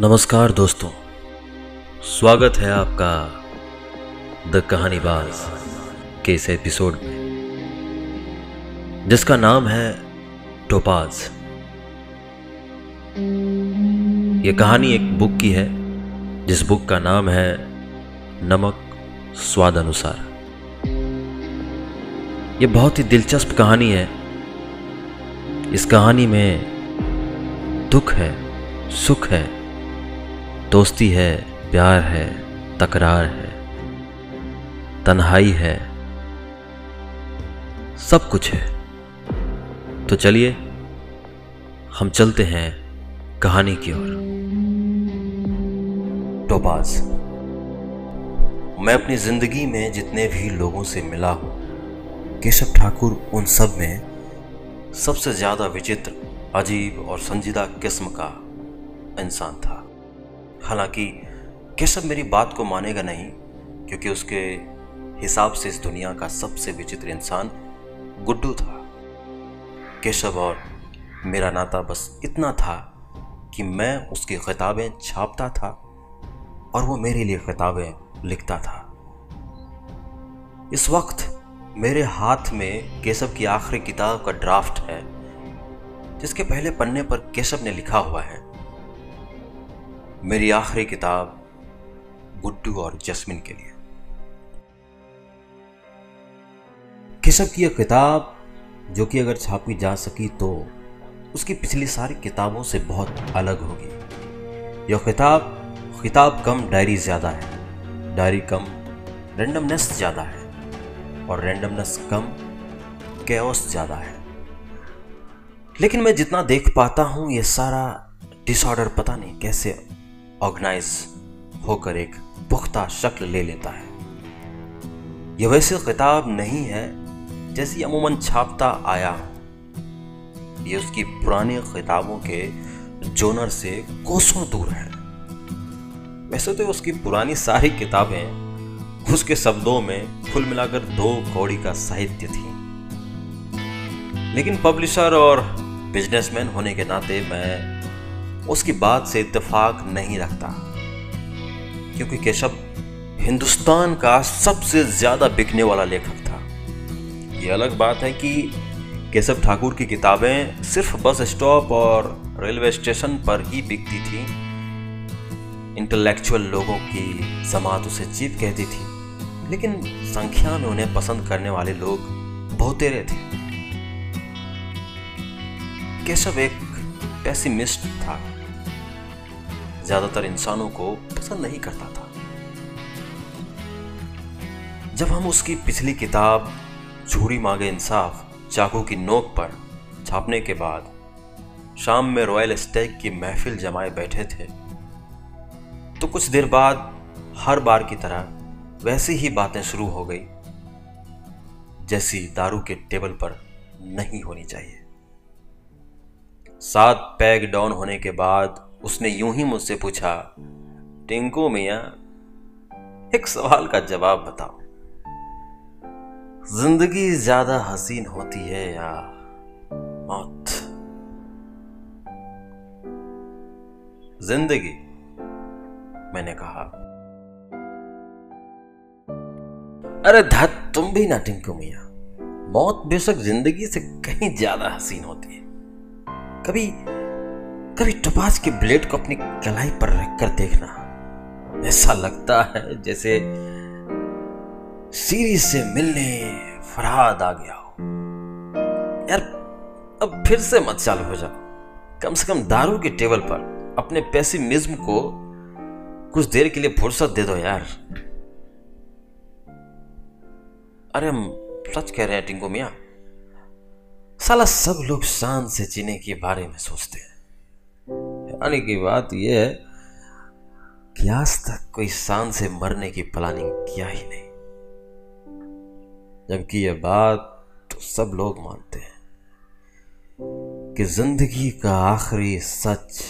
नमस्कार दोस्तों, स्वागत है आपका द कहानीबाज के इस एपिसोड में जिसका नाम है टोपाज। ये कहानी एक बुक की है जिस बुक का नाम है नमक स्वाद अनुसार। ये बहुत ही दिलचस्प कहानी है। इस कहानी में दुख है, सुख है, दोस्ती है, प्यार है, तकरार है, तन्हाई है, सब कुछ है। तो चलिए हम चलते हैं कहानी की ओर। टोपाज। मैं अपनी जिंदगी में जितने भी लोगों से मिला हूँ, केशव ठाकुर उन सब में सबसे ज़्यादा विचित्र, अजीब और संजीदा किस्म का इंसान था। हालांकि केशव मेरी बात को मानेगा नहीं, क्योंकि उसके हिसाब से इस दुनिया का सबसे विचित्र इंसान गुड्डू था। केशव और मेरा नाता बस इतना था कि मैं उसकी किताबें छापता था और वो मेरे लिए किताबें लिखता था। इस वक्त मेरे हाथ में केशव की आखिरी किताब का ड्राफ्ट है, जिसके पहले पन्ने पर केशव ने लिखा हुआ है, मेरी आखिरी किताब गुड्डू और जस्मिन के लिए। केशव की यह किताब, जो कि अगर छापी जा सकी तो उसकी पिछली सारी किताबों से बहुत अलग होगी। यह किताब कम डायरी ज़्यादा है, डायरी कम रैंडमनेस ज़्यादा है, और रैंडमनेस कम कैओस ज़्यादा है। लेकिन मैं जितना देख पाता हूँ, यह सारा डिसऑर्डर पता नहीं कैसे ऑर्गेनाइज होकर एक पुख्ता शक्ल ले लेता है। यह वैसे किताब नहीं है जैसी अमूमन छापता आया हूं। यह उसकी पुरानी किताबों के जोनर से कोसों दूर है। वैसे तो उसकी पुरानी सारी किताबें उसके शब्दों में कुल मिलाकर 2 कौड़ी का साहित्य थी, लेकिन पब्लिशर और बिजनेसमैन होने के नाते मैं उसकी बात से इत्तेफाक नहीं रखता, क्योंकि केशव हिंदुस्तान का सबसे ज़्यादा बिकने वाला लेखक था। ये अलग बात है कि केशव ठाकुर की किताबें सिर्फ बस स्टॉप और रेलवे स्टेशन पर ही बिकती थी। इंटेलेक्चुअल लोगों की जमात उसे चीप कहती थी, लेकिन संख्या में उन्हें पसंद करने वाले लोग बहुतेरे थे। केशव एक पेसिमिस्ट था, ज्यादातर इंसानों को पसंद नहीं करता था। जब हम उसकी पिछली किताब झूरी मांगे इंसाफ चाकू की नोक पर छापने के बाद शाम में रॉयल स्टैग की महफिल जमाए बैठे थे, तो कुछ देर बाद हर बार की तरह वैसी ही बातें शुरू हो गई जैसी दारू के टेबल पर नहीं होनी चाहिए। 7 पैग डाउन होने के बाद उसने यूं ही मुझसे पूछा, टिंकू मिया, एक सवाल का जवाब बताओ, जिंदगी ज्यादा हसीन होती है या मौत? जिंदगी, मैंने कहा। अरे धत, तुम भी ना टिंकू मिया, मौत बेशक जिंदगी से कहीं ज्यादा हसीन होती है। कभी कभी टपास के ब्लेड को अपनी कलाई पर रखकर देखना, ऐसा लगता है जैसे सीरी से मिलने फरहाद आ गया हो। यार, अब फिर से मत चालू हो जाओ। कम से कम दारू के टेबल पर अपने पेसिमिज्म को कुछ देर के लिए फुर्सत दे दो यार। अरे हम सच कह रहे हैं टिंकू मिया, साला सब लोग शान से जीने के बारे में सोचते हैं। यानी कि बात यह है कि आज तक कोई शान से मरने की प्लानिंग किया ही नहीं, जबकि यह बात तो सब लोग मानते हैं कि जिंदगी का आखिरी सच,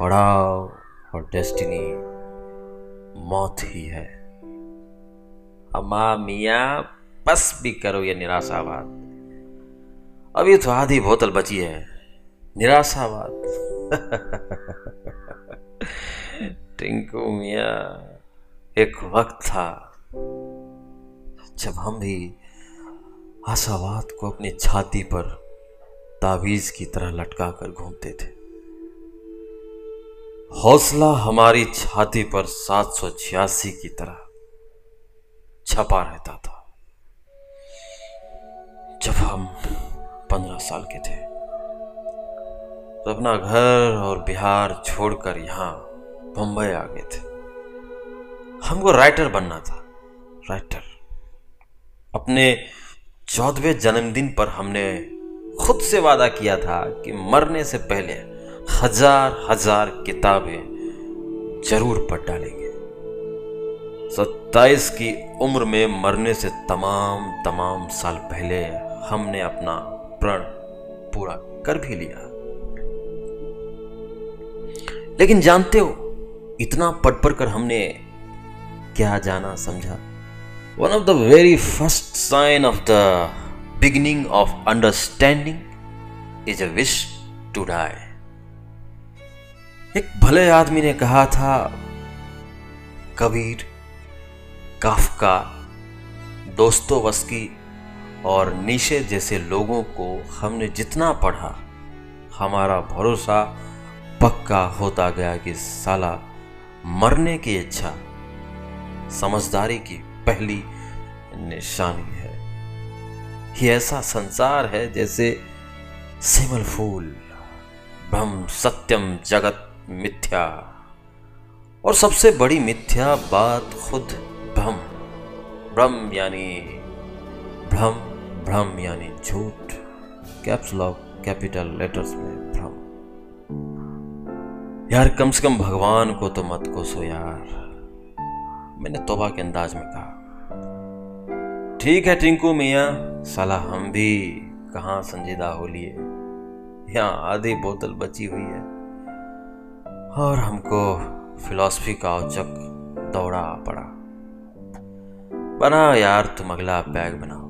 पड़ाव और डेस्टिनी मौत ही है। अमा मिया, बस भी करो ये निराशावाद। अभी तो आधी बोतल बची है, निराशावाद। टिंकू मिया, एक वक्त था जब हम भी आशावाद को अपनी छाती पर तावीज की तरह लटका कर घूमते थे। हौसला हमारी छाती पर 786 की तरह छपा रहता था। जब हम 15 साल के थे तो अपना घर और बिहार छोड़कर यहाँ मुंबई आ गए थे। हमको राइटर बनना था, राइटर। अपने 14वें जन्मदिन पर हमने खुद से वादा किया था कि मरने से पहले 1000 किताबें जरूर पढ़ डालेंगे। 27 की उम्र में मरने से तमाम साल पहले हमने अपना प्रण पूरा कर भी लिया। लेकिन जानते हो इतना पढ़ कर हमने क्या जाना समझा? One of the very first sign of the beginning of understanding is a wish to die. एक भले आदमी ने कहा था, कबीर, काफ्का, दोस्तोवस्की और नीशे जैसे लोगों को हमने जितना पढ़ा, हमारा भरोसा पक्का होता गया कि साला मरने की इच्छा समझदारी की पहली निशानी है। ये ऐसा संसार है जैसे सिमल फूल, ब्रह्म सत्यम, जगत मिथ्या। और सबसे बड़ी मिथ्या बात खुद भ्रम यानी झूठ, कैप्स लॉक कैपिटल लेटर्स में भ्रम। यार कम से कम भगवान को तो मत कोसो यार, मैंने तौबा के अंदाज में कहा। ठीक है टिंकू मिया, साला हम भी कहाँ संजीदा हो लिए, यहाँ आधी बोतल बची हुई है और हमको फिलॉसफी का औचक दौड़ा पड़ा। बनाओ यार तुम अगला पैग बनाओ,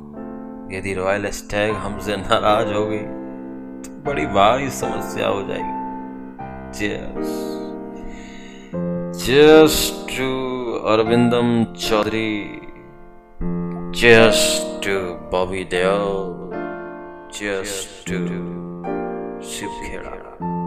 यदि रॉयल स्टैग हमसे नाराज हो गई तो बड़ी भारी समस्या हो जाएगी। Cheers. Cheers to Arvindam Chaudhary. Cheers to Bobby Deol. Cheers to Shubhehra.